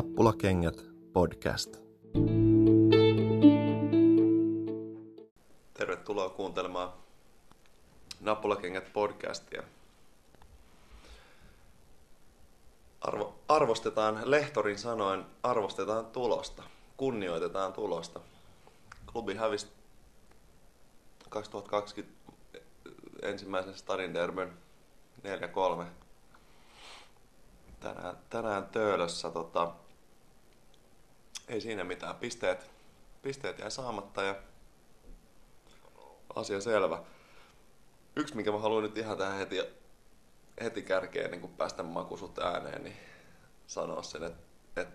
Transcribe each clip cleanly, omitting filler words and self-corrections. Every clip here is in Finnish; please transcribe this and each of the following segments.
Nappulakengät podcast. Tervetuloa kuuntelemaan Nappulakengät podcastia. Arvostetaan lehtorin sanoin, arvostetaan tulosta, kunnioitetaan tulosta. Klubi hävisi 2020 ensimmäisen Stadin derbyn 4-3. Tänään Töölössä ei siinä mitään, pisteet jäi saamatta ja asia selvä. Yksi minkä mä haluan nyt ihan tähän heti kärkeen niin kun päästä makusut ääneen, niin sanoa sen, että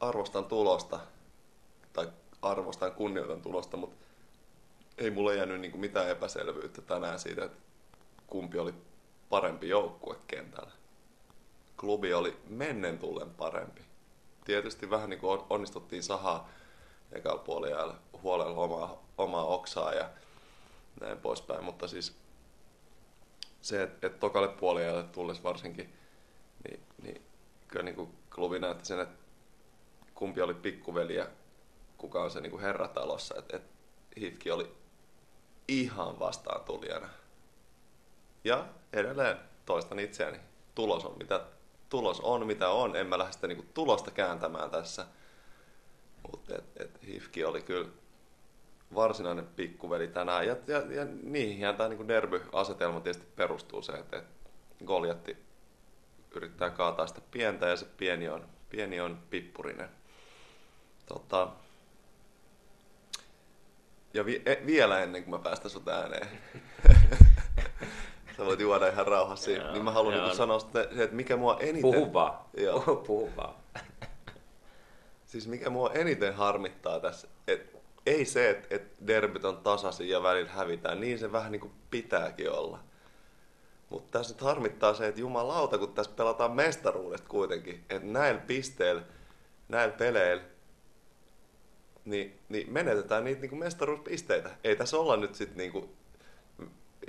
arvostan tulosta tai arvostan kunnioitan tulosta, mutta ei mulle jäänyt niin kuin mitään epäselvyyttä tänään siitä, että kumpi oli parempi joukkue kentällä. Klubi oli mennen tullen parempi. Tietysti vähän niin kuin onnistuttiin sahaa ekalla puolella huolella omaa oksaa ja näin poispäin, mutta siis se, että tokalle puolelle tulles varsinkin, niin kyllä niin kuin klubi näytti sen, että kumpi oli pikkuveli ja kuka on se niin kuin herra talossa. Et HIFK oli ihan vastaantulijana. Ja edelleen toistan itseäni. Tulos on mitä on. En mä lähde sitä niinku tulosta kääntämään tässä. Mutta HIFK oli kyllä varsinainen pikkuveli tänään. Ja niihin tämä niinku derby-asetelma tietysti perustuu se, että Goljatti yrittää kaataa sitä pientä ja se pieni on pippurinen. Ja vielä ennen kuin mä päästän sut ääneen. Sä voit juoda ihan rauhassa. Joo, niin mä haluan niin sanoa sitä, että mikä mua eniten... Puhu vaan. Siis mikä mua eniten harmittaa tässä, että ei se, että derbyt on tasaisin ja välillä hävitään. Niin se vähän niin kuin pitääkin olla. Mutta tässä nyt harmittaa se, että jumalauta, kun tässä pelataan mestaruudesta kuitenkin. Että näillä pisteillä, näillä peleillä, niin menetetään niitä niinku mestaruuspisteitä. Ei tässä olla nyt sitten, niinku,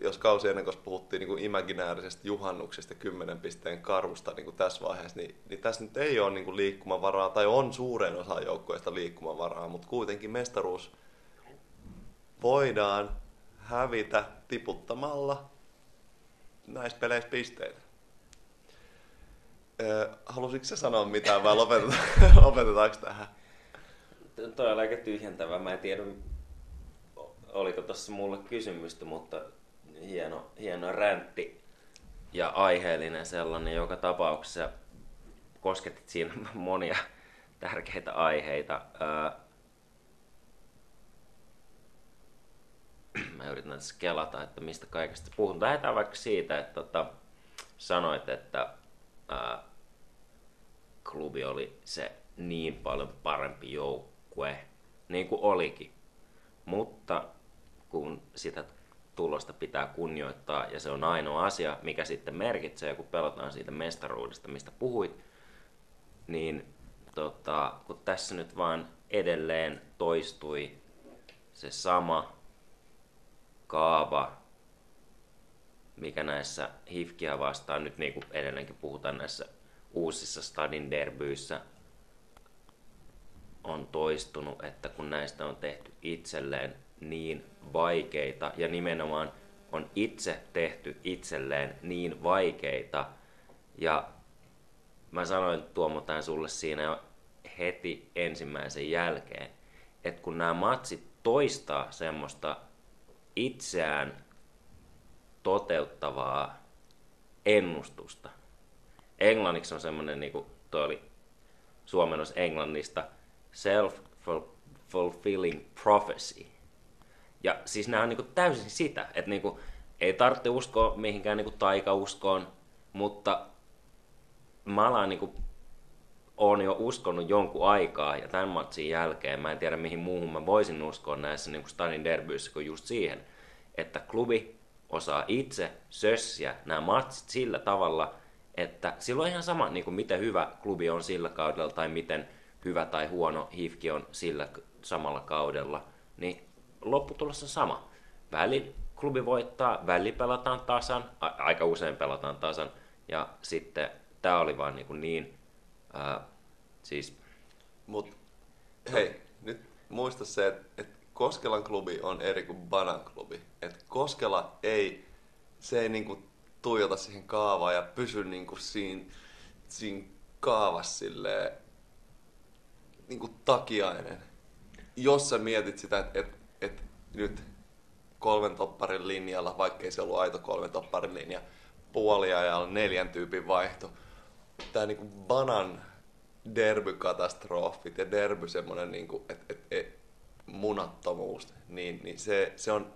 jos kausi ennen kuin puhuttiin niinku imaginäärisestä juhannuksesta 10 pisteen karvusta niinku tässä vaiheessa, niin tässä nyt ei ole niinku liikkumavaraa, tai on suuren osa joukkueesta liikkumavaraa, mutta kuitenkin mestaruus voidaan hävitä tiputtamalla näissä peleissä pisteitä. Halusitko sä sanoa mitään vai lopetetaanko tähän? Toi oli aika tyhjentävä. Mä en tiedä, oliko tuossa mulle kysymystä, mutta hieno räntti ja aiheellinen sellainen. Joka tapauksessa kosketit siinä monia tärkeitä aiheita. Mä yritän tässä kelata, että mistä kaikesta puhun. Lähdetään vaikka siitä, että sanoit, että klubi oli se niin paljon parempi joukko. Niin kuin olikin, mutta kun sitä tulosta pitää kunnioittaa ja se on ainoa asia, mikä sitten merkitsee, kun pelataan siitä mestaruudesta, mistä puhuit, niin kun tässä nyt vaan edelleen toistui se sama kaava, mikä näissä HIFK:ia vastaan, nyt niin kuin edelleenkin puhutaan näissä uusissa Stadin derbyissä, on toistunut, että kun näistä on tehty itselleen niin vaikeita ja nimenomaan on itse tehty itselleen niin vaikeita. Ja mä sanoin Tuomo tämän sulle siinä jo heti ensimmäisen jälkeen, että kun nämä matsit toistaa semmoista itseään toteuttavaa ennustusta. Englanniksi on semmoinen, niin kuin toi oli suomennos englannista, self-fulfilling prophecy. Ja siis nämä on niin täysin sitä, että niin ei tarvitse uskoa mihinkään niin taikauskoon, mutta mä alan niin olen jo uskonut jonkun aikaa ja tämän matsin jälkeen mä en tiedä mihin muuhun mä voisin uskoa näissä niin Stadin derbyissä kuin just siihen, että klubi osaa itse sössiä nämä matsit sillä tavalla, että sillä on ihan sama niin miten hyvä klubi on sillä kaudella tai miten hyvä tai huono HIFK on sillä samalla kaudella, niin lopputulos on sama. Välillä klubi voittaa, välillä pelataan tasan, aika usein pelataan tasan, ja sitten tämä oli vaan niin Siis. Mut hei, nyt muista se, että Koskelan klubi on eri kuin Banan klubi. Et Koskela ei niinku tuijota siihen kaavaan ja pysy niinku siinä kaavassa silleen niinku takiainen. Jos sä mietit sitä, että nyt kolmen topparin linjalla, vaikkei se ollut aito kolmen topparin linja, puoliajalla 4 tyypin vaihto. Tää niinku Banan derbykatastrofit ja derby semmonen niinku, et munattomuus, niin se on,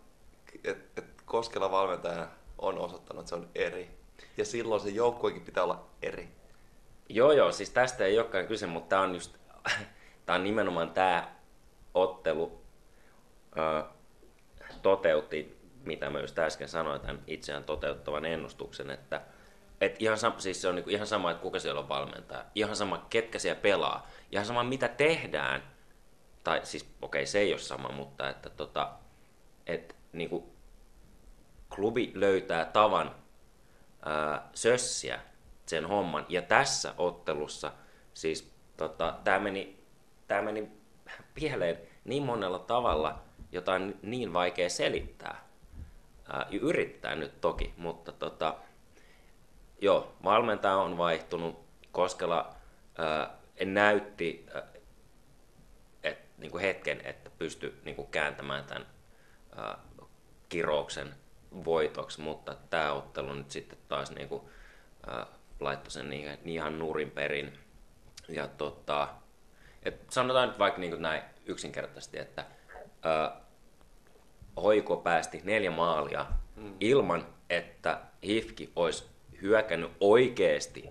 Koskela valmentajana on osoittanut, että se on eri. Ja silloin se joukkuekin pitää olla eri. Joo, siis tästä ei olekaan kyse, mutta tää on nimenomaan tää ottelu toteutti, mitä mä just äsken sanoin, tämän itseään toteuttavan ennustuksen, että ihan sama, siis se on niinku ihan sama, että kuka siellä on valmentaja, ihan sama, ketkä siellä pelaa, ihan sama, mitä tehdään, tai siis okei, se ei ole sama, mutta että niinku klubi löytää tavan sössiä sen homman, ja tässä ottelussa siis tää meni pieleen niin monella tavalla, jota on niin vaikea selittää. Yrittää nyt toki, mutta joo, valmentaja on vaihtunut. Koskela näytti niinku hetken, että pystyi niinku kääntämään tämän kirouksen voitoksi, mutta tämä ottelu nyt sitten taas niinku, laittoi sen ihan nurin perin. Ja sanotaan nyt vaikka niinku näin yksinkertaisesti, että Hoiko päästi 4 maalia ilman, että HIFK olisi hyökännyt oikeasti,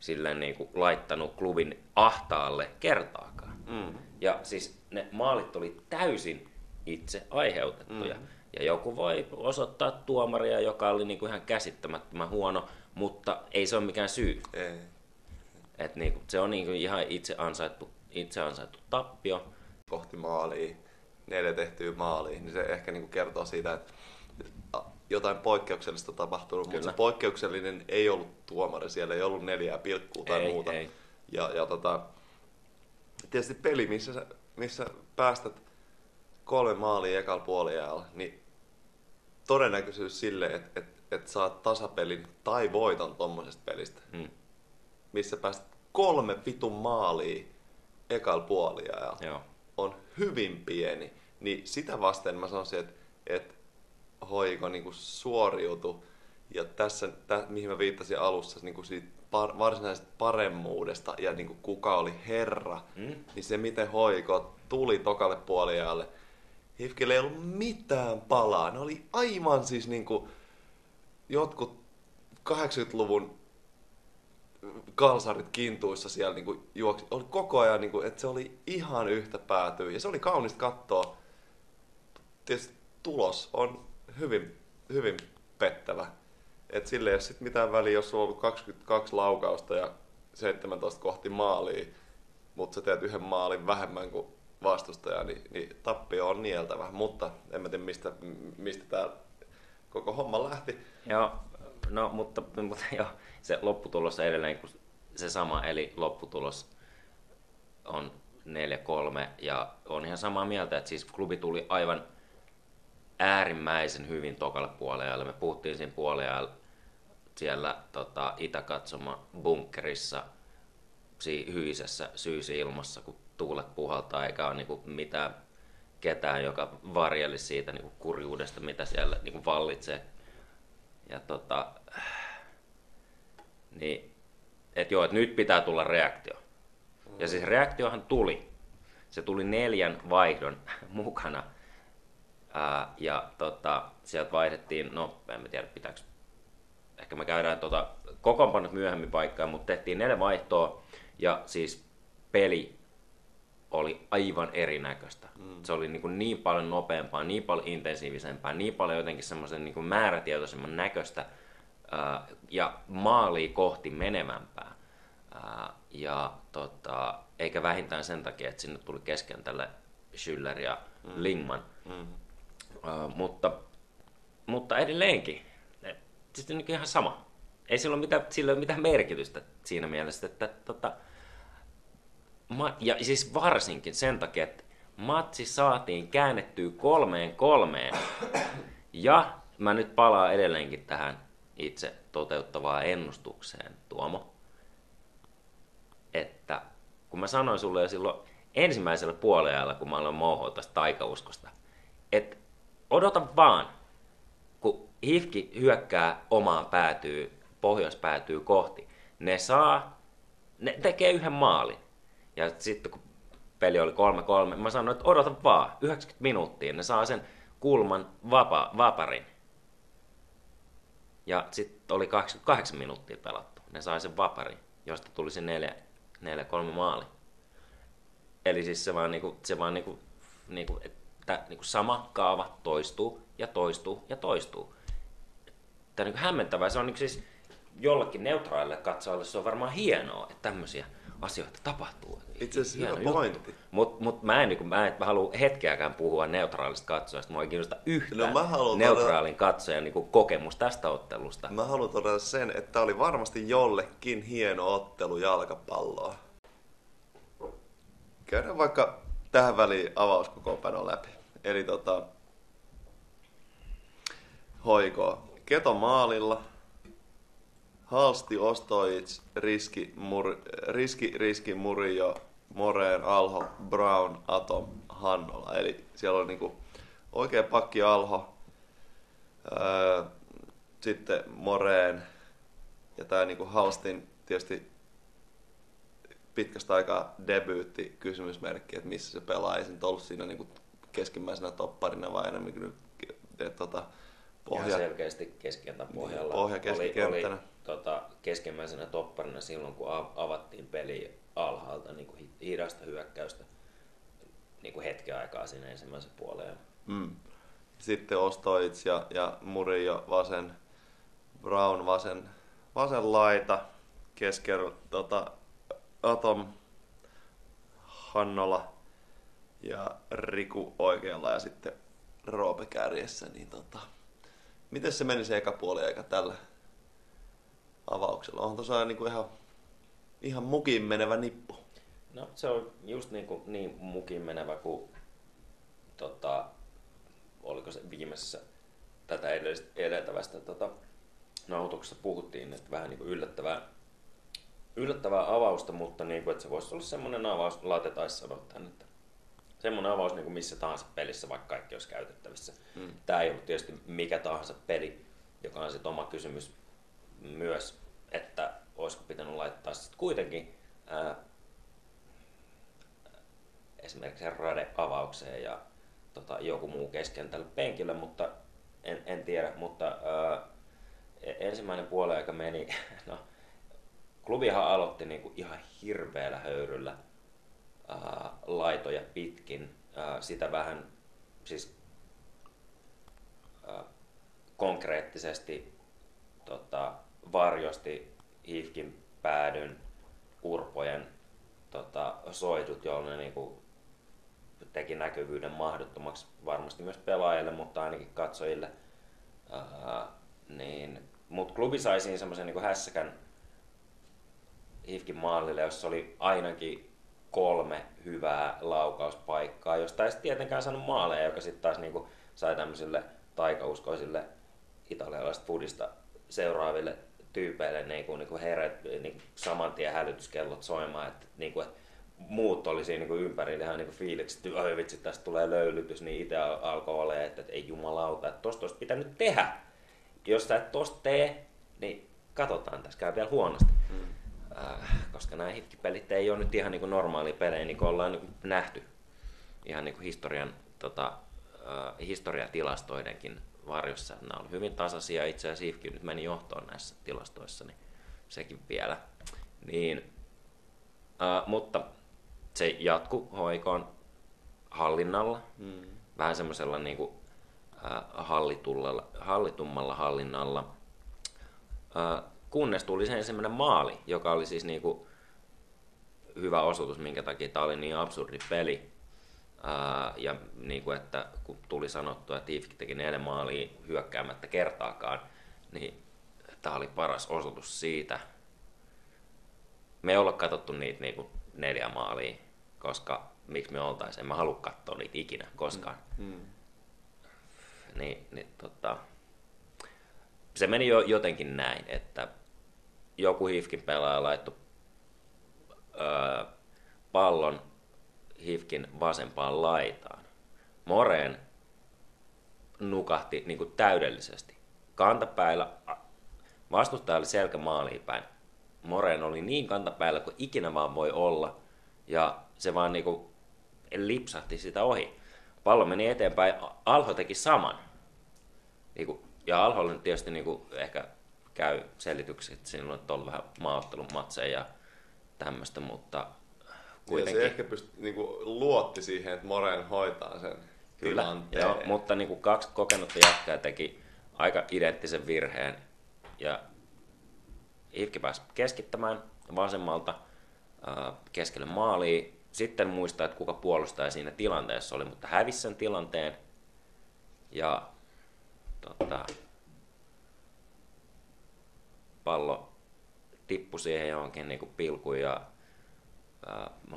sillä niinku laittanut klubin ahtaalle kertaakaan. Ja siis ne maalit oli täysin itse aiheutettuja. Ja joku voi osoittaa tuomaria, joka oli niinku ihan käsittämättömän huono, mutta ei se ole mikään syy. Et niinku, se on niinku ihan itse ansaittu tappio. Kohti maalia, 4 tehtyä maalia, niin se ehkä niinku kertoo siitä, että jotain poikkeuksellista on tapahtunut, kyllä, mutta se poikkeuksellinen ei ollut tuomari, siellä ei ollut 4 pilkkua tai muuta. Ja tietysti peli, missä päästät 3 maalia ekalla puoliajalla, niin todennäköisyys sille, että saat tasapelin tai voiton tommosesta pelistä, missä päästät 3 vitun maalia ekalla puoliajalla, on hyvin pieni, niin sitä vasten mä sanoisin, että Hoiko niinku suoriutui, ja tässä, mihin mä viittasin alussa, niinku siitä varsinaisesta paremmuudesta ja niinku kuka oli herra, niin se miten Hoiko tuli tokalle puoliajalle, HIFK:llä ei ollut mitään palaa, ne oli aivan siis niinku jotkut 80-luvun kalsarit kintuissa siellä niinku juoksi, oli koko ajan niinku, että se oli ihan yhtä päätyä, ja se oli kaunista katsoa. Tietysti tulos on hyvin, hyvin pettävä. Et sille ei ole sit mitään väliä, jos sulla on ollut 22 laukausta ja 17 kohti maalia, mutta sä teet 1 maalin vähemmän kuin vastustaja, niin tappio on nieltävä. Mutta en mä tiedä, mistä tää koko homma lähti. Joo, no mutta joo, se lopputulos edelleen kuin se sama, eli lopputulos on 4-3, ja on ihan samaa mieltä, että siis klubi tuli aivan äärimmäisen hyvin tokalle puoliajalle. Me puhuttiin siinä puoliajalla siellä itäkatsoma bunkkerissa, hyisessä syysilmassa, kun tuulet puhaltaa, eikä ole niinku mitään ketään, joka varjelisi siitä niinku kurjuudesta, mitä siellä niinku vallitsee. Ja niin, et nyt pitää tulla reaktio. Ja siis reaktiohan tuli. Se tuli 4 vaihdon mukana. Ja sieltä vaihdettiin, no en tiedä pitääkö, ehkä me käydään kokoonpanot myöhemmin paikkaan, mutta tehtiin 4 vaihtoa, ja siis peli oli aivan erinäköistä. Se oli niin paljon nopeampaa, niin paljon intensiivisempää, niin paljon jotenkin semmoisen niin määrätietoisemman näköistä ja maalia kohti menevämpää. Eikä vähintään sen takia, että sinne tuli kesken tälle Schüller ja Lingman. Mutta edelleenkin, sitten on ihan sama. Ei sillä ole mitään merkitystä siinä mielessä, että ja siis varsinkin sen takia, että matsi saatiin käännettyä 3-3. Ja mä nyt palaan edelleenkin tähän itse toteuttavaan ennustukseen, Tuomo. Että kun mä sanoin sulle jo silloin ensimmäisellä puolella, kun mä aloin mouhoa tästä taikauskosta, että odota vaan, kun HIFK hyökkää omaan päätyy, pohjois päätyy kohti. Ne tekee yhden maalin. Ja sitten kun peli oli 3-3, mä sanoin, että odota vaan, 90 minuuttia, ne saa sen kulman vaparin. Ja sitten oli 28 minuuttia pelattu, ne sai sen vaparin, josta tuli se 4-3 maali. Eli siis se vaan niinku, että niinku sama kaava toistuu ja toistuu ja toistuu. Tämä on niinku hämmentävää, se on niinku siis jollakin neutraalille katsojalle se on varmaan hienoa, että tämmöisiä asioita tapahtuu. Itse asiassa hyvä pointti. Mutta mä en halua hetkeäkään puhua neutraalista katsojasta. Mua ei kiinnosta yhtään neutraalin katsojan niin kokemus tästä ottelusta. Mä haluan todeta sen, että tää oli varmasti jollekin hieno ottelu jalkapalloa. Käydään vaikka tähän väliin avauskokoonpano läpi. Eli hoikoa. Keto maalilla. Halsti, Ostojić, Riski, Murillo, Moreen, Alho, Brown, Atom, Hannola. Eli siellä on niinku oikea pakki Alho, sitten Moreen ja tää niinku Halstin tietysti pitkästä aikaa debyytti kysymysmerkki, että missä se pelaa. Ei se nyt ollut siinä niinku keskimmäisenä topparina vai enemmänkin pohja. Ihan selkeästi keskentän pohjalla. Pohja keskikenttänä. Keskimmäisenä topparina silloin, kun avattiin peli alhaalta niin hidasta hyökkäystä niin hetken aikaa siinä ensimmäisen puoleen. Mm. Sitten Ostojić ja Murillo vasen, Brown vasen laita, keskellä Atom, Hannola ja Riku oikealla ja sitten Roope kärjessä. Niin miten se meni se eka puoli aika tällä avauksella? Onhan tuossa niinku ihan mukiin menevä nippu. No se on just niin mukiin menevä kuin oliko se viimeisessä tätä edeltävästä nautuksessa puhuttiin, että vähän niinku yllättävää avausta, mutta niinku, että se voisi olla semmoinen avaus, laatetaisi sanoa tämän, että semmoinen avaus niinku missä tahansa pelissä, vaikka kaikki olisi käytettävissä. Mm. Tämä ei ollut tietysti mikä tahansa peli, joka on sitten oma kysymys myös, että olisiko pitänyt laittaa sitten kuitenkin esimerkiksi Rade-avaukseen ja joku muu keskentällä penkillä, mutta en tiedä. Mutta ensimmäinen puoliaika meni, no, klubihan aloitti niinku ihan hirveällä höyryllä laitoja pitkin, sitä vähän siis konkreettisesti varjosti HIFKin päädyn urpojen soitut, joilla ne niinku teki näkyvyyden mahdottomaksi varmasti myös pelaajille, mutta ainakin katsojille. Niin. Mut klubi sai siinä semmoisen niinku hässäkän HIFKin maalille, jossa oli ainakin 3 hyvää laukauspaikkaa, josta ei sitten tietenkään saanut maaleja, joka sitten taas niinku sai tämmöisille taikauskoisille italialaisista fudista seuraaville tyypeille niinku niinku saman tien hälytyskellot soimaan, että niinku, et muut oli siinä niinku ympärillä ihan niinku fiiliksi, että vitsi, tästä tulee löylytys, niin itse alkoi olemaan, että ei jumalauta, että tosta olisi pitänyt tehdä. Jos sä et tosta tee, niin katsotaan, tässä käy vielä huonosti. Koska nämä HIFK-pelit ei ole nyt ihan niinku normaalia pelejä, niin kuin ollaan niinku nähty ihan niinku historian, historiatilastoidenkin varjossa. Nämä oli hyvin tasaisia, itse asiassa HIFK nyt meni johtoon näissä tilastoissa, niin sekin vielä. Niin, mutta se jatkui hoikoon hallinnalla, vähän semmoisella niinku, hallitummalla hallinnalla. Kunnes tuli se ensimmäinen maali, joka oli siis niinku hyvä osoitus, minkä takia tämä oli niin absurdi peli. Ja niinku, että kun tuli sanottua, että HIFK teki 4 maalia hyökkäämättä kertaakaan, niin tämä oli paras osoitus siitä. Me ei olla katsottu niitä niinku 4 maalia koska miksi me oltaisiin, en mä halua katsoa niitä ikinä koskaan. Se meni jo jotenkin näin, että joku HIFKin pelaaja laittoi pallon HIFKin vasempaan laitaan. Moreen nukahti niin kuin täydellisesti. Kantapäillä vastustaja oli selkä maaliin päin. Moreen oli niin kantapäillä kuin ikinä vaan voi olla, ja se vaan niin kuin lipsahti sitä ohi. Pallo meni eteenpäin, Alho teki saman. Niin kuin, ja Alholle nyt tietysti niin kuin ehkä käy selitykset, että siinä on ollut vähän maaottelun matseja ja tämmöistä, mutta kuitenkin. Ja se ehkä niin kuin luotti siihen, että Moreen hoitaa sen tilanteen. Joo, mutta niin kuin kaksi kokenutta jätkää teki aika identtisen virheen. Ja HIFK pääsi keskittämään vasemmalta keskelle maaliin. Sitten muistaa, että kuka puolustaja siinä tilanteessa oli, mutta hävisi sen tilanteen. Ja pallo tippui siihen johonkin niin kuin pilkuun ja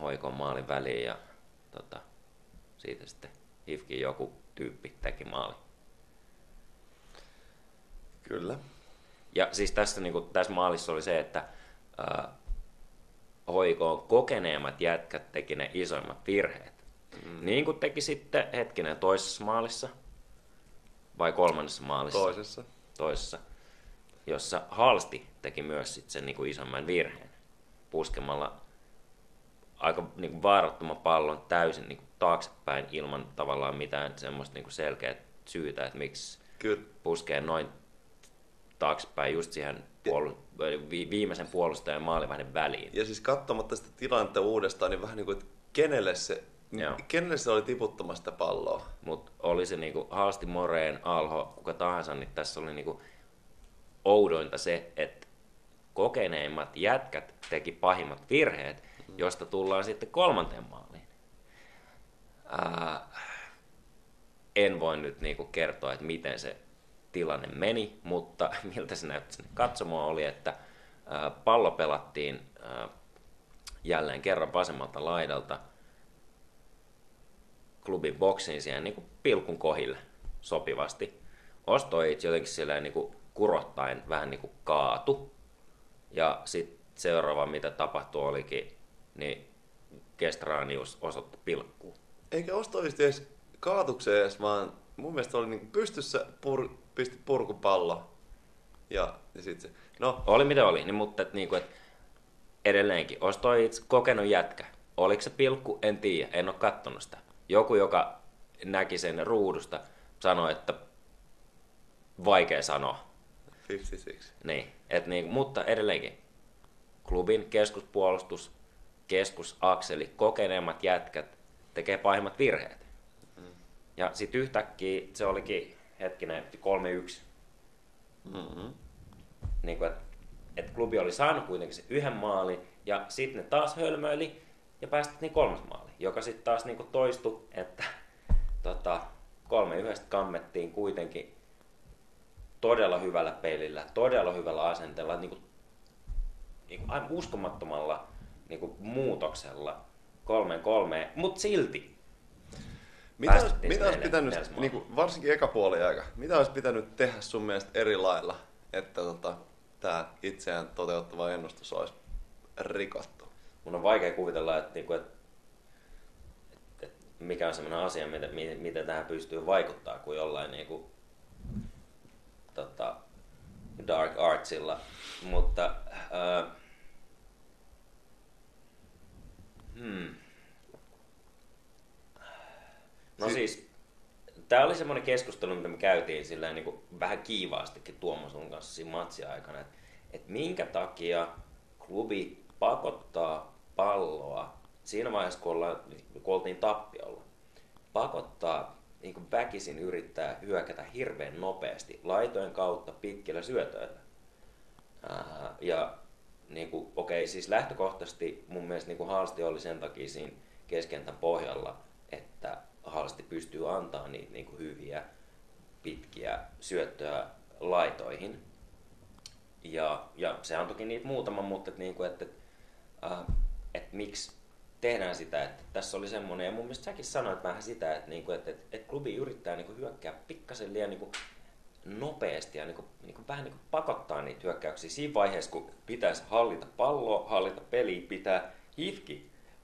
hoikon maalin väliin. Ja siitä sitten HIFKin joku tyyppi teki maali. Kyllä. Ja siis tässä, niin kuin, tässä maalissa oli se, että hoikoon kokeneemmat jätkät teki ne isoimmat virheet. Niin kuin teki sitten hetkinen toisessa maalissa vai kolmannessa maalissa? Toisessa. Jossa Halsti teki myös sitten sen niin kuin isomman virheen puskemalla aika niin kuin vaarattoman pallon täysin niin kuin taaksepäin ilman tavallaan mitään semmoista niin kuin selkeää syytä, että miksi puskee noin taaksepäin just siihen viimeisen puolustajan maalivahdin väliin. Ja siis katsomatta sitä tilannetta uudestaan, niin vähän niin kuin, että kenelle se oli tiputtamassa sitä palloa? Mutta oli se niin kuin Halsti, Moreen, Alho, kuka tahansa, niin tässä oli niin kuin oudointa se, että kokeneimmat jätkät teki pahimmat virheet, josta tullaan sitten kolmanteen maaliin. En voi nyt niin kuin kertoa, että miten se tilanne meni, mutta miltä se näytti sinne katsomaan oli, että pallo pelattiin jälleen kerran vasemmalta laidalta klubin boksiin siihen niin kuin pilkun kohille sopivasti. Ostojić jotenkin silleen niin kuin kurottaen vähän niin kuin kaatu, ja sitten seuraava mitä tapahtui olikin, niin Kestranius osoitti pilkkuun. Eikä Ostojić edes kaatukseen edes, vaan mun mielestä oli niin kuin pystyssä pisti purkupallo ja sit se. No. Oli mitä oli, niin, mutta et, niin kuin, et edelleenkin Ostojić kokenut jätkä. Oliko se pilkku? En tiedä, en ole kattonut sitä. Joku, joka näki sen ruudusta, sanoi, että vaikea sanoa. 56. Niin, et, niin, mutta edelleenkin klubin keskuspuolustus, keskusakseli, kokeneemmat jätkät tekee pahimmat virheet. Ja sitten yhtäkkiä se olikin hetkinen 3-1. Niin kuin, että klubi oli saanut kuitenkin se yhden maali, ja sitten ne taas hölmöili ja päästettiin kolmas maali, joka sitten taas niin kuin toistui, että 3-1 kammettiin kuitenkin todella hyvällä pelillä, todella hyvällä asenteella, niin kuin aivan uskomattomalla niin kuin muutoksella 3-3, mutta silti. Mitä olisi pitänyt, niin kuin, varsinkin ekapuoliaika, mitä olisi pitänyt tehdä sun mielestä eri lailla, että tämä itseään toteuttava ennustus olisi rikottu? Mun on vaikea kuvitella, että mikä on sellainen asia, mitä tähän pystyy vaikuttaa, kun jollain niin kuin, dark artsilla, mutta no siis, tämä oli semmoinen keskustelu, mitä me käytiin silleen, niin kuin vähän kiivaastikin Tuomo sun kanssa siinä matsin aikana, että minkä takia klubi pakottaa palloa siinä vaiheessa, kun oltiin tappiolla, pakottaa niin kuin väkisin yrittää hyökätä hirveän nopeasti laitojen kautta pitkillä syötöillä. Ja niin kuin, okei, siis lähtökohtaisesti mun mielestä niin kuin Halsti oli sen takia siinä keskentän pohjalla, että Halsti pystyy antamaan niitä niin kuin hyviä, pitkiä syöttöjä laitoihin. Ja se antoikin niitä muutaman, mutta että miksi tehdään sitä, että tässä oli semmoinen, ja mun mielestä säkin sanoit vähän sitä, että klubi yrittää niinku hyökkää pikkasen liian niinku nopeasti ja niinku vähän niinku pakottaa niitä hyökkäyksiä siinä vaiheessa, kun pitäisi hallita palloa, hallita peliä, pitää HIFK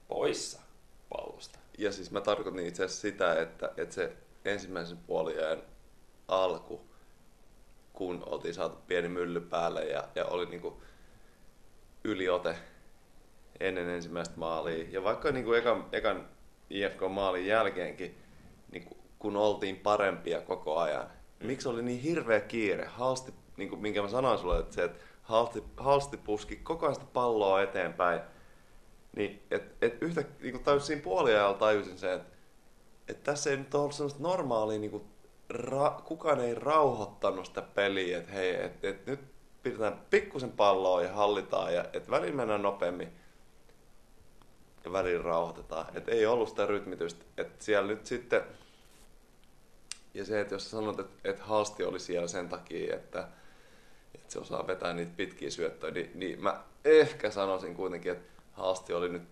poissa pallosta. Ja siis mä tarkoitin itse asiassa sitä, että se ensimmäisen puoliajan alku, kun oltiin saatu pieni mylly päälle ja oli niinku yliote ennen ensimmäistä maalia. Ja vaikka niinku ekan IFK-maalin jälkeenkin, niinku, kun oltiin parempia koko ajan, miksi oli niin hirveä kiire? Halsti, niinku, minkä mä sanoin sulle, että se, että Halsti puski koko ajan sitä palloa eteenpäin. Niin, et yhtä, niinku, siinä puoliajalla tajusin sen, että et tässä ei nyt ole ollut sellaista normaalia, niinku, kukaan ei rauhoittanut sitä peliä, että hei, et nyt pidetään pikkusen palloa ja hallitaan, ja että väliin mennään nopeammin ja väliin rauhoitetaan. Että ei ollut sitä rytmitystä. Että siellä nyt sitten, ja se, että jos sanot, että Halsti oli siellä sen takia, että se osaa vetää niitä pitkiä syöttöjä, niin mä ehkä sanoisin kuitenkin, että Halsti oli nyt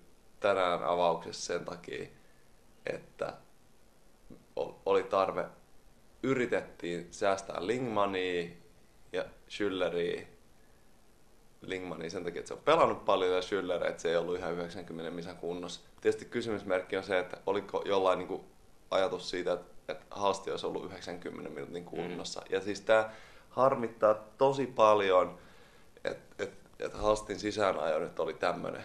tänään avauksessa sen takia, että oli tarve, yritettiin säästää Lingmania ja Schülleriä. Lingmania sen takia, että se on pelannut paljon ja Schüller, että se ei ollut ihan 90 missä kunnossa. Tietysti kysymysmerkki on se, että oliko jollain niin kuin ajatus siitä, että Halsti olisi ollut 90 minuutin kunnossa. Ja siis tämä harmittaa tosi paljon, että Halstin sisäänajo nyt oli tämmöinen.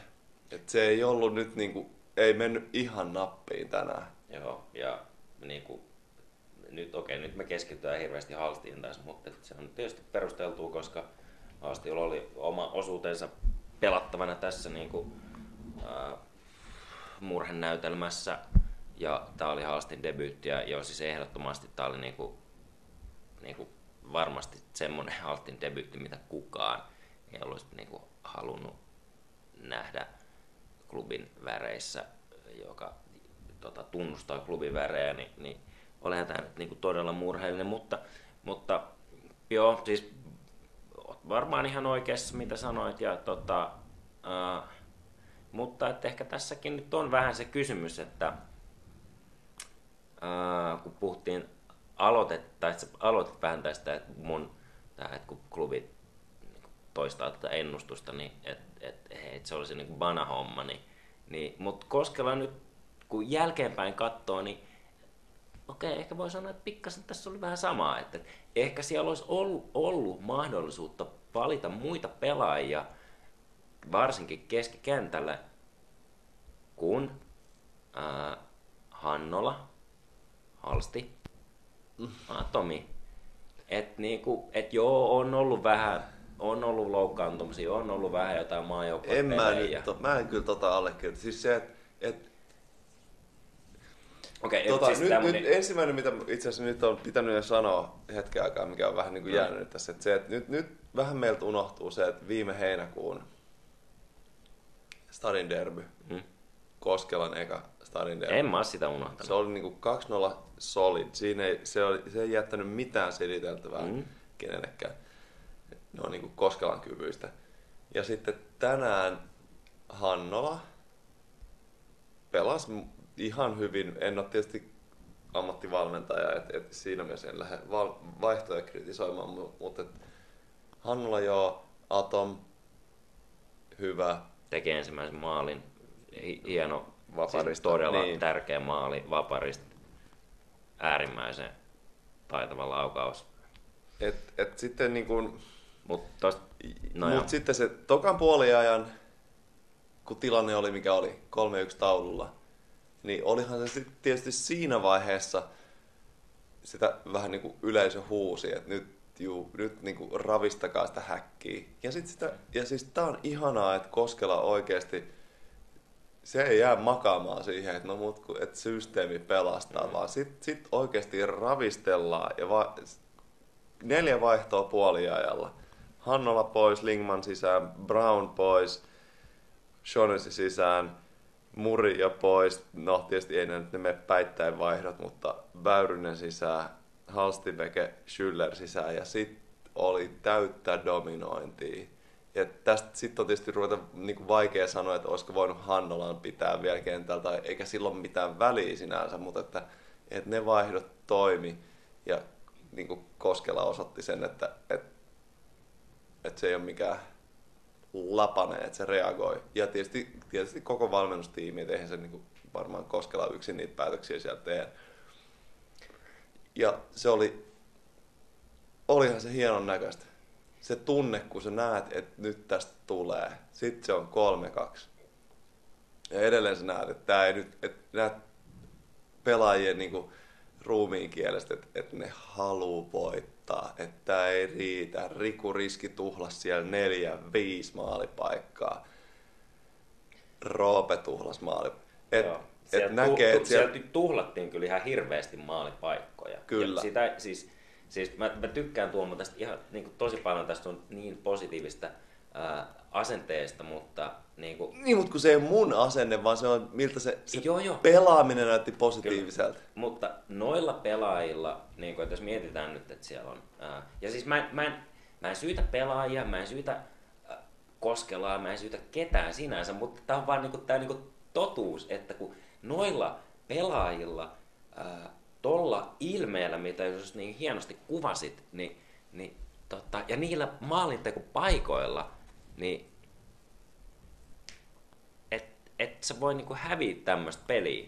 Että se ei ollut nyt niinku, ei mennyt ihan nappiin tänään. Joo, ja niinku, nyt me keskitytään hirveästi Halstiin tässä, mutta se on tietysti perusteltua, koska Halstilla oli oma osuutensa pelattavana tässä niinku, murhenäytelmässä. Ja tää oli Halstin debyytti, ja joo, siis ehdottomasti tää oli niinku varmasti semmonen Halstin debyytti, mitä kukaan ei olisi niinku halunnut nähdä klubin väreissä, joka tunnustaa klubin värejä, niin olihan tämä nyt niinku todella murheellinen, mutta joo, siis oot varmaan ihan oikeassa, mitä sanoit, ja mutta et ehkä tässäkin nyt on vähän se kysymys, että kun puhuttiin aloitit vähän tästä, että kun klubi toistaa tätä ennustusta, niin että se olisi niin kuin banahomma, niin mutta Koskela nyt, kun jälkeenpäin katsoo, niin okei, ehkä voi sanoa, että pikkasen tässä oli vähän samaa, että ehkä siellä olisi ollut mahdollisuutta valita muita pelaajia, varsinkin keskikentällä, kun Hannola, Halsti, Atomi. Että niinku, et joo, on ollut loukkaantumisia, on ollut vähän jotain maajoukkoja. Mä en kyllä allekirjoita. Siis se, että nyt ensimmäinen, mitä itse asiassa nyt on pitänyt sanoa hetken aikaa, mikä on vähän niin kuin jäänyt tässä, että se, että nyt vähän meiltä unohtuu se, että viime heinäkuun Stadin derby, Koskelan eka Stadin derby. En mä sitä unohtanut. Se oli niinku 2-0 solid. Siinä se ei jättänyt mitään siliteltävää kenellekään. Ne on niinku Koskelan kyvyistä. Ja sitten tänään Hannola pelasi ihan hyvin. En ole tietysti ammattivalmentaja, et siinä mielessä en lähde vaihtoja kritisoimaan, mutta Hannola joo, Atom, hyvä. Teki ensimmäisen maalin. Hieno vaparista, siis todella tärkeä maali vaparista. Äärimmäisen taitava laukaus. Et sitten niin kuin, mut sitten se tokan puoliajan, kun tilanne oli mikä oli, 3-1 taululla, niin olihan se tietysti siinä vaiheessa sitä vähän niin kuin yleisö huusi, että nyt niin kuin ravistakaa sitä häkkiä. Ja sitten siis tää on ihanaa, että Koskela oikeasti se ei jää makaamaan siihen, että systeemi pelastaa, vaan sit oikeasti ravistellaan. Ja 4 vaihtoa puoliajalla. Hannola pois, Lingman sisään, Brown pois, Shonesi sisään, Murillo pois. No tietysti ei nyt ne mene päittäin vaihdot, mutta Väyrynen sisään, Halstinbeke, Schüller sisään. Ja sit oli täyttä dominointia. Ja tästä sitten on tietysti ruveta niin vaikea sanoa, että olisiko voinut Hannolan pitää vielä kentältä, eikä silloin mitään väliä sinänsä, mutta että ne vaihdot toimi. Ja niin kuin Koskela osoitti sen, että se ei ole mikään lapane, että se reagoi. Ja tietysti koko valmennustiimi, että eihän se niin kuin varmaan Koskela yksin niitä päätöksiä sieltä tehdä. Ja se olihan se hienon näköistä. Se tunne, kun sä näet, että nyt tästä tulee. Sitten se on 3-2. Ja edelleen sä näet, että tää ei nyt, että näet pelaajien niinku ruumiin kielestä, että ne haluu voittaa. Että tää ei riitä. Riku riski tuhlas siellä 4-5 maalipaikkaa. Roope tuhlas maalipaikkaa. Sieltä tuhlattiin kyllä ihan hirveästi maalipaikkoja. Kyllä. Sitä, siis mä tykkään Tuomo tästä ihan niin kuin tosi paljon, tästä on niin positiivista asenteesta, mutta mutta kun se ei mun asenne, vaan se on miltä se pelaaminen näytti positiiviselta. Kyllä. Mutta noilla pelaajilla, niin kuin, että jos mietitään nyt, että siellä on ja siis mä en syytä pelaajia, mä en syytä Koskelaa, mä en syytä ketään sinänsä, mutta tää on vaan niin kuin, tää niin kuin totuus, että kun noilla pelaajilla tolla ilmeellä, mitä jos niin hienosti kuvasit, niin ja niillä maalintekopaikoilla, niin et sä voi niinku häviä tämmöistä peliä.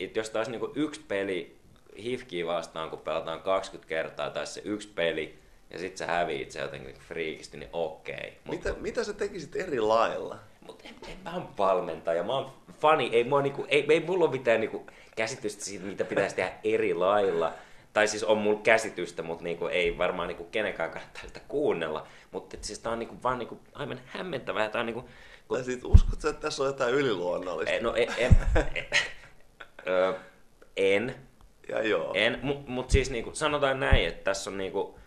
Et jos taas niinku yksi peli HIFK:iä vastaan, kun pelataan 20 kertaa, tai se yksi peli, ja sit sä häviit se jotenkin friikisti, niin okei. Mitä sä tekisit eri lailla? Mutta mä oon valmentaja, mä oon fani, ei mulla ole mitään niinku käsitystä siitä, mitä pitäisi tehdä eri lailla. Tai siis on mulla käsitystä, mutta niinku ei varmaan niinku kenenkään kannattaa sitä kuunnella. Mutta siis tää on niinku vaan niinku aivan hämmentävää. Tää on niinku, tai sit uskotko, että tässä on jotain yliluonnollista? En. Ja joo. En, mutta siis niinku, sanotaan näin, että tässä on niinku,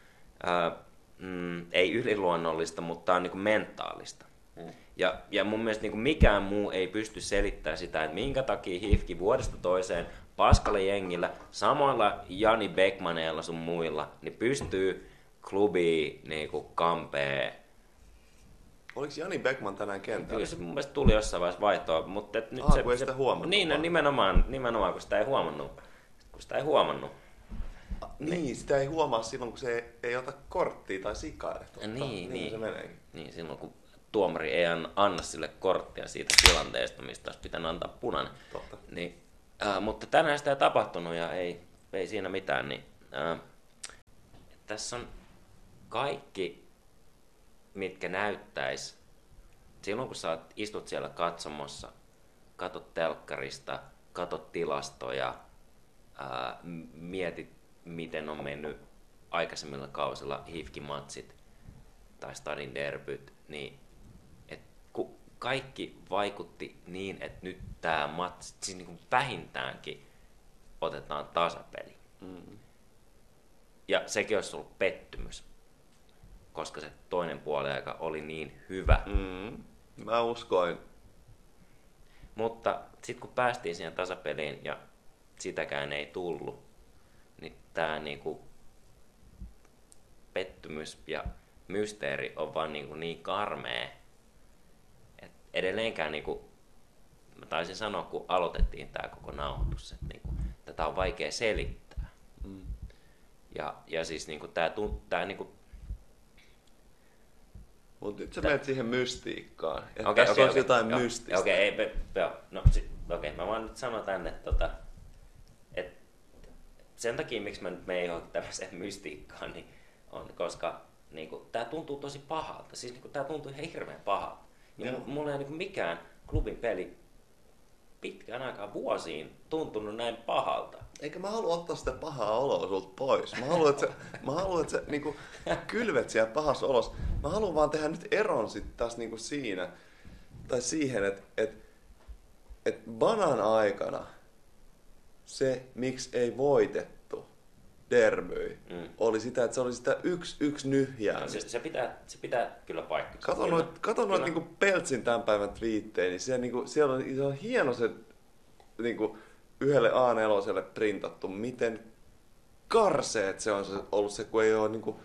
ei yliluonnollista, mutta tää on niinku mentaalista. Ja mun mielestä niin kuin mikään muu ei pysty selittämään sitä, että minkä takia HIFK vuodesta toiseen paskalla jengillä, samoilla Jani Backmaneilla sun muilla, niin pystyy klubiin niin kuin kampeen. Oliko Jani Backman tänään kentällä? Kyllä se mun mielestä tuli jossain vaiheessa vaihtoa, mutta nyt kun ei sitä huomannut. Niin, nimenomaan, kun sitä ei huomannut. Niin, sitä ei huomaa silloin, kun se ei ota korttia tai sikaille. Niin se meneekin. Niin, silloin kun tuomari ei anna sille korttia siitä tilanteesta, mistä olisi pitänyt antaa punainen. Totta. Niin, mutta tänään sitä ei tapahtunut ja ei siinä mitään. Niin, tässä on kaikki, mitkä näyttäisi. Silloin kun sä istut siellä katsomossa, katot telkkarista, katot tilastoja, mietit, miten on mennyt aikaisemmilla kausilla HIFK-matsit tai Stadin derbyt, niin kaikki vaikutti niin, että nyt tämä matsi, siis niin kuin vähintäänkin otetaan tasapeli. Mm. Ja sekin olisi ollut pettymys, koska se toinen puoliaika oli niin hyvä. Mm. Mä uskoin. Mutta sitten kun päästiin siihen tasapeliin ja sitäkään ei tullut, niin tämä niinku pettymys ja mysteeri on vaan niin karmea. Edelleenkään, niin kuin mä taisin sanoa, kun aloitettiin tämä koko nauhoitus, että niin kuin, tätä on vaikea selittää. Mm. Ja siis niin kuin, tämä niin kuin... Mutta nyt sä menet siihen mystiikkaan, että tässä olisi jotain mystistä. Mä vaan nyt sanon tänne, että sen takia, miksi mä nyt menen johonkin tämmöiseen mystiikkaan, niin on, koska niin kuin, tämä tuntuu tosi pahalta. Siis niin kuin, tämä tuntuu ihan hirveän pahalta. Ja mulla ei niin mikään klubin peli pitkään aikaan vuosiin tuntunut näin pahalta. Eikä mä halua ottaa sitä pahaa oloa sulta pois. Mä haluan, että sä niinku kylvet siellä pahassa olossa. Mä haluan vaan tehdä nyt eron sit taas niinku siinä, tai siihen, että banan aikana se, miksi ei voitettu derbyi, oli sitä, että se oli sitä 1-1 nyhjää. Se pitää kyllä paikkansa. Kato noita niinku Peltsin tämän päivän twiittejä, niin siellä on hieno se niinku yhdelle A4:lle printattu, miten karseet se on ollut se, kun ei ole niinku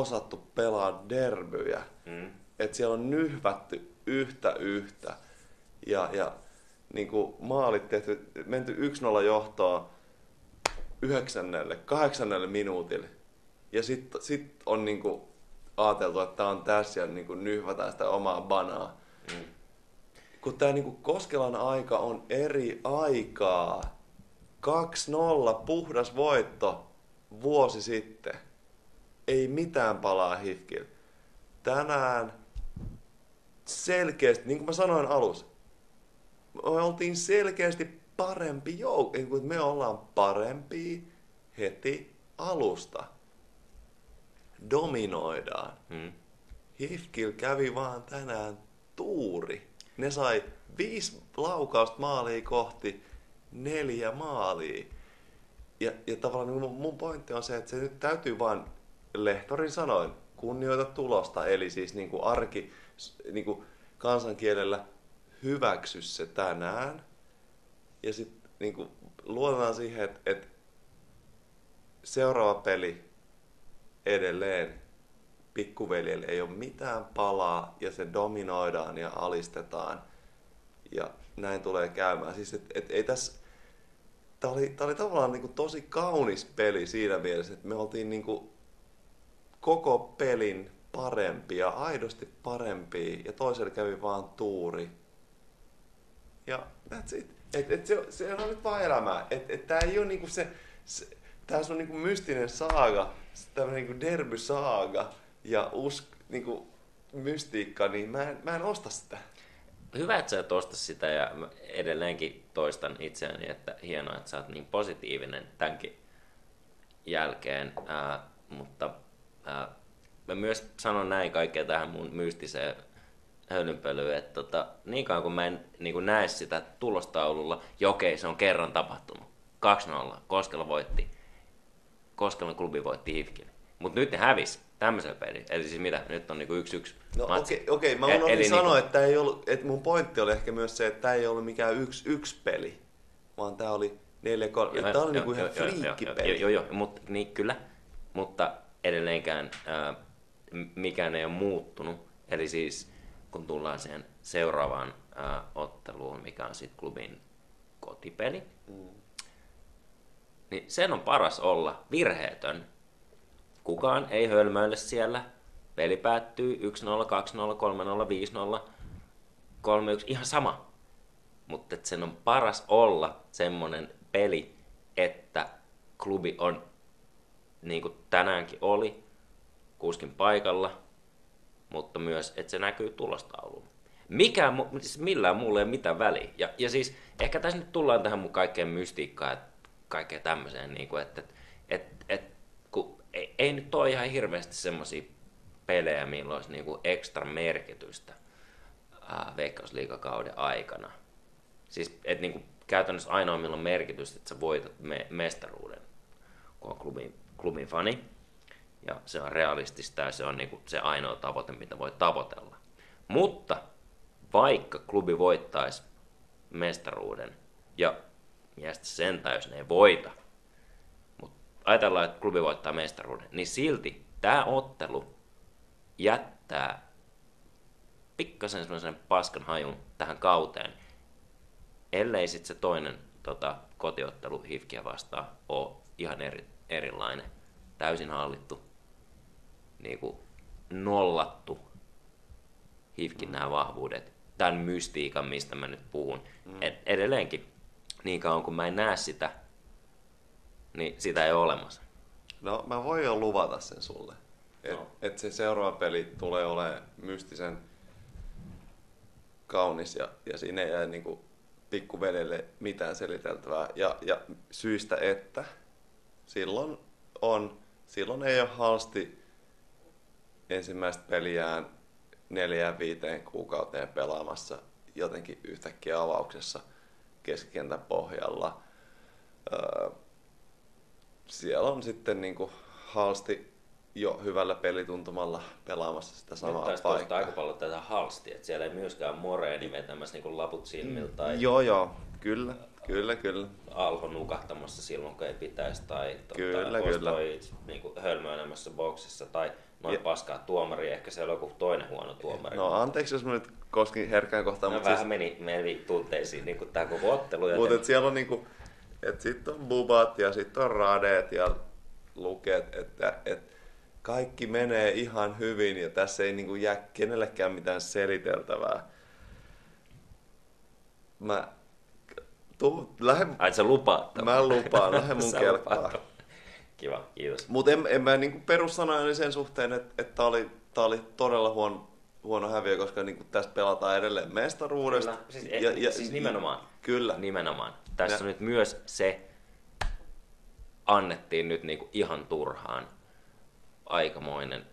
osattu pelaa derbyjä. Mm. Että siellä on nyhvätty yhtä. Ja niin kuin maalit tehty, menty 1-0 johtoa 8 minuutille. Ja sit on niin kuin ajateltu, että tää on tässä ja niin kuin nyhvätään sitä omaa banaa. Mm. Kun tää niin kuin Koskelan aika on eri aikaa. 2-0 puhdas voitto vuosi sitten. Ei mitään palaa HIFKille. Tänään selkeästi, niin kuin mä sanoin alussa, me oltiin selkeästi parempi joukko. Me ollaan parempia heti alusta. Dominoidaan. Hmm. HIFKillä kävi vaan tänään tuuri. Ne sai 5 laukausta maalia kohti, 4 maalia. Ja tavallaan mun pointti on se, että se nyt täytyy vaan lehtorin sanoin kunnioita tulosta, eli siis niin kuin arki niin kuin kansankielellä hyväksy se tänään. Ja sitten niin kuin luotetaan siihen, että seuraava peli edelleen pikkuveljelle ei ole mitään palaa ja se dominoidaan ja alistetaan. Ja näin tulee käymään. Siis et ei tässä... Tämä oli tavallaan niin kuin tosi kaunis peli siinä mielessä, että me oltiin niin kuin koko pelin parempia, aidosti parempia, ja toisella kävi vaan tuuri. Ja that's it. Se on nyt vaan elämää. Tämä ei ole niinku se tää on niinku mystinen saaga, tämmöinen niinku derbysaaga ja niinku mystiikka, niin mä en osta sitä. Hyvä, että sä et osta sitä, ja edelleenkin toistan itseäni, että hienoa, että sä oot niin positiivinen tämänkin jälkeen, mutta mä myös sanon näin kaikkea tähän mun mystiseen hölynpölyyn, että niin kauan kun mä en niin näe sitä tulostaululla, ja okei, se on kerran tapahtunut, 2-0, Koskelan klubi voitti HIFKille, mutta nyt ne hävisi tämmöisellä peliin, eli siis mitä, nyt on niinku 1-1 matsi. Okei. Mä unohdin sanoa, että ei ollut, että mun pointti oli ehkä myös se, että tää ei ollut mikään 1-1 peli, vaan tää oli 4-3, tää oli niinku ihan friikkipeli. Kyllä, mutta edelleenkään mikään ei ole muuttunut, eli siis kun tullaan siihen seuraavaan otteluun, mikä on sitten klubin kotipeli, niin sen on paras olla virheetön. Kukaan ei hölmöile siellä. Peli päättyy 1-0, 2-0, 3-0, 5-0, 3-1, ihan sama. Mutta sen on paras olla semmoinen peli, että klubi on, niin kuin tänäänkin oli, kuskin paikalla, mutta myös, että se näkyy tulostauluun. Siis millään muulla ei ole mitään väliä. Ja siis ehkä tässä nyt tullaan tähän mun kaikkeen mystiikkaan, kaikkeen tämmöiseen, niin kuin, että ei nyt ole ihan hirveästi semmoisia pelejä, millä olisi niinku ekstra merkitystä Veikkausliigakauden aikana. Siis et niinku käytännössä ainoa, millä on merkitystä, että sä voitat mestaruuden, kun on klubin fani. Ja se on realistista ja se on niinku se ainoa tavoite, mitä voi tavoitella. Mutta vaikka klubi voittaisi mestaruuden ja miestä sentään, jos ne ei voita, ajatellaan, että klubi voittaa mestaruuden, niin silti tämä ottelu jättää pikkasen semmoisen paskan hajun tähän kauteen, ellei sitten se toinen kotiottelu HIFK:iä vastaan ole ihan erilainen, täysin hallittu, niinku nollattu HIFK:in nämä vahvuudet, tämän mystiikan, mistä mä nyt puhun. Edelleenkin, niin kauan kun mä en näe sitä, niin sitä ei ole olemassa. No, mä voin jo luvata sen sulle. Että se seuraava peli tulee olemaan mystisen kaunis ja siinä ei jää niin pikkuvedelle mitään seliteltävää. Ja syystä, että silloin ei ole Halsti ensimmäistä peliään 4-5 kuukauteen pelaamassa jotenkin yhtäkkiä avauksessa keskikentän pohjalla. Siellä on sitten niinku Halsti jo hyvällä pelituntumalla pelaamassa sitä samaa paikkaa. Nyt aika paljon tätä Halstia, että siellä ei myöskään Moreeni vetämässä niinku laput silmillä. Tai Kyllä. Alho nukahtamassa silloin, kun ei pitäisi. Tai Ostojić niinku hölmöilemässä boksissa. Tai Mä oon paskaa tuomari, ehkä se on joku toinen huono tuomari. No anteeksi, jos mä nyt koskin herkkään kohtaan. No vähän siis... meni tunteisiin niin tää koko ottelu. Joten... Mutta siellä on niinku, että sit on bubat ja sit on radeet ja luket, että et kaikki menee ihan hyvin ja tässä ei niinku jää kenellekään mitään seliteltävää. Mä... Ai sä lupaat. Mä lupaan, lähde mun kelkkaan. Kiva, kiitos. Mutta en mä niinku perussanoja sen suhteen, että tää oli todella huono häviö, koska niinku tästä pelataan edelleen mestaruudesta. Kyllä, siis nimenomaan. Kyllä. Nimenomaan. Tässä nyt myös se annettiin nyt niinku ihan turhaan aikamoinen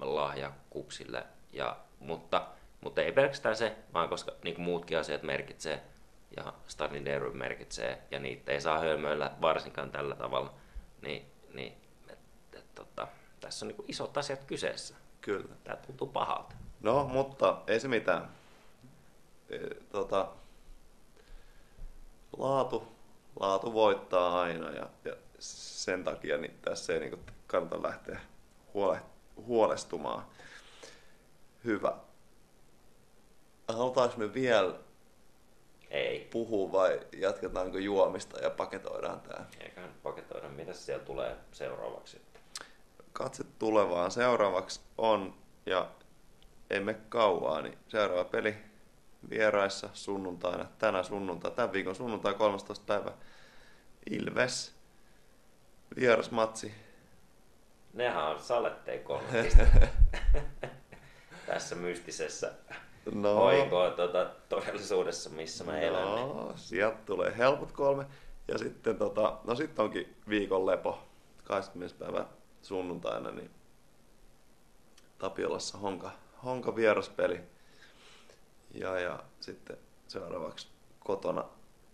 lahja Kupsille. Ja, mutta ei pelkästään se, vaan koska niinku muutkin asiat merkitsee. Ja Stadin derby merkitsee, ja niitä ei saa hölmöillä varsinkaan tällä tavalla, niin tässä on niinku isot asiat kyseessä. Kyllä. Tämä tuntuu pahalta. No, mutta ei se mitään. Laatu voittaa aina, ja sen takia niin tässä ei niinku kannata lähteä huolestumaan. Hyvä. Halutaanko me vielä... Ei. Puhuu vai jatketaanko juomista ja paketoidaan tää? Eiköhän paketoida. Mitäs siellä tulee seuraavaksi? Katse tulevaan seuraavaksi on, ja emme kauaa, niin seuraava peli vieraissa sunnuntaina. Tämän viikon sunnuntai 13. päivä Ilves. Vierasmatsi. Nehän on saletteja kolmista. Tässä mystisessä... No. Oiko todellisuudessa, missä mä elän? Niin. Sieltä tulee helpot 3. Ja sitten sit onkin viikon lepo. 20. päivä sunnuntaina, niin Tapiolassa Honka vieraspeli. Ja sitten seuraavaksi kotona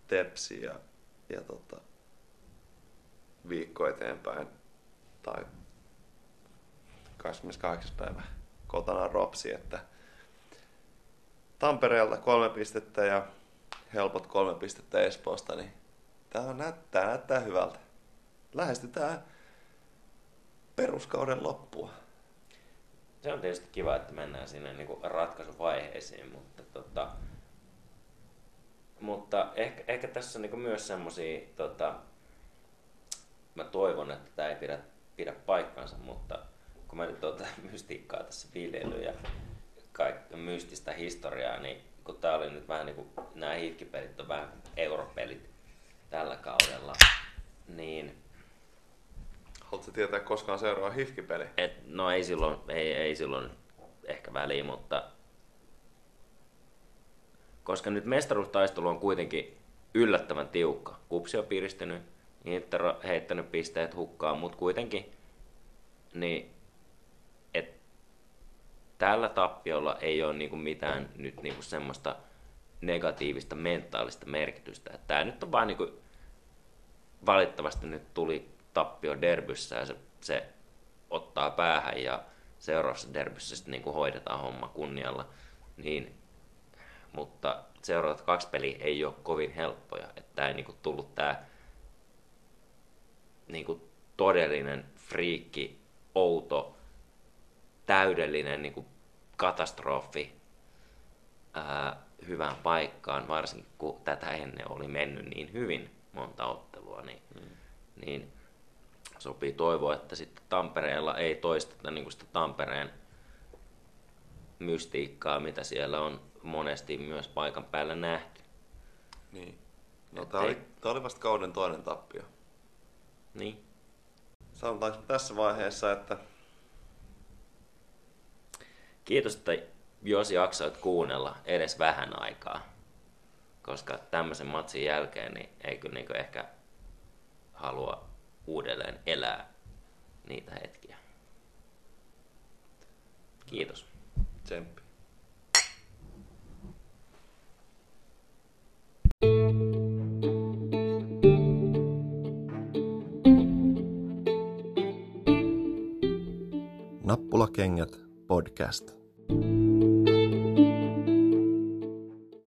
Tepsi ja viikko eteenpäin. Tai 28. päivä kotona RoPSi, että Tampereelta 3 pistettä ja helpot 3 pistettä Espoosta, niin tämä näyttää hyvältä. Lähestytään peruskauden loppua. Se on tietysti kiva, että mennään sinne niinku ratkaisuvaiheisiin, mutta ehkä tässä on niinku myös semmosia, mä toivon, että tämä ei pidä paikkaansa, mutta kun mä nyt mystiikkaa tässä viljelyyn ja mystistä historiaa, niin kun tää oli nyt vähän niinku, nämä HIFK-pelit on vähän europelit tällä kaudella, niin... Haluatko tietää koskaan seuraava HIFK-peli? No ei silloin ehkä väliä, mutta... Koska nyt mestaruustaistelu on kuitenkin yllättävän tiukka. Kupsi on piristynyt, Inter on heittänyt pisteet hukkaan, mutta kuitenkin... Niin, tällä tappiolla ei ole niinku mitään nyt niinku semmoista negatiivista mentaalista merkitystä. Tämä nyt on vaan niinku, valittavasti nyt tuli tappio derbyssä ja se ottaa päähän ja seuraavassa derbyssä sitten niinku hoidetaan homma kunnialla. Niin, mutta seuraavat 2 peliä ei ole kovin helppoja. Tämä ei niinku tullut tämä niinku todellinen friikki, outo, täydellinen niin kuin katastrofi hyvään paikkaan, varsinkin kun tätä ennen oli mennyt niin hyvin monta ottelua, niin sopii toivoa, että sitten Tampereella ei toisteta niin kuin sitä Tampereen mystiikkaa, mitä siellä on monesti myös paikan päällä nähty. Niin. No, tämä oli vasta kauden toinen tappio. Niin. Sanotaanko tässä vaiheessa, että kiitos, että jos jaksoit kuunnella edes vähän aikaa, koska tämmöisen matsin jälkeen niin ei kyllä niin ehkä halua uudelleen elää niitä hetkiä. Kiitos. Tsemppi. Nappulakengät podcast.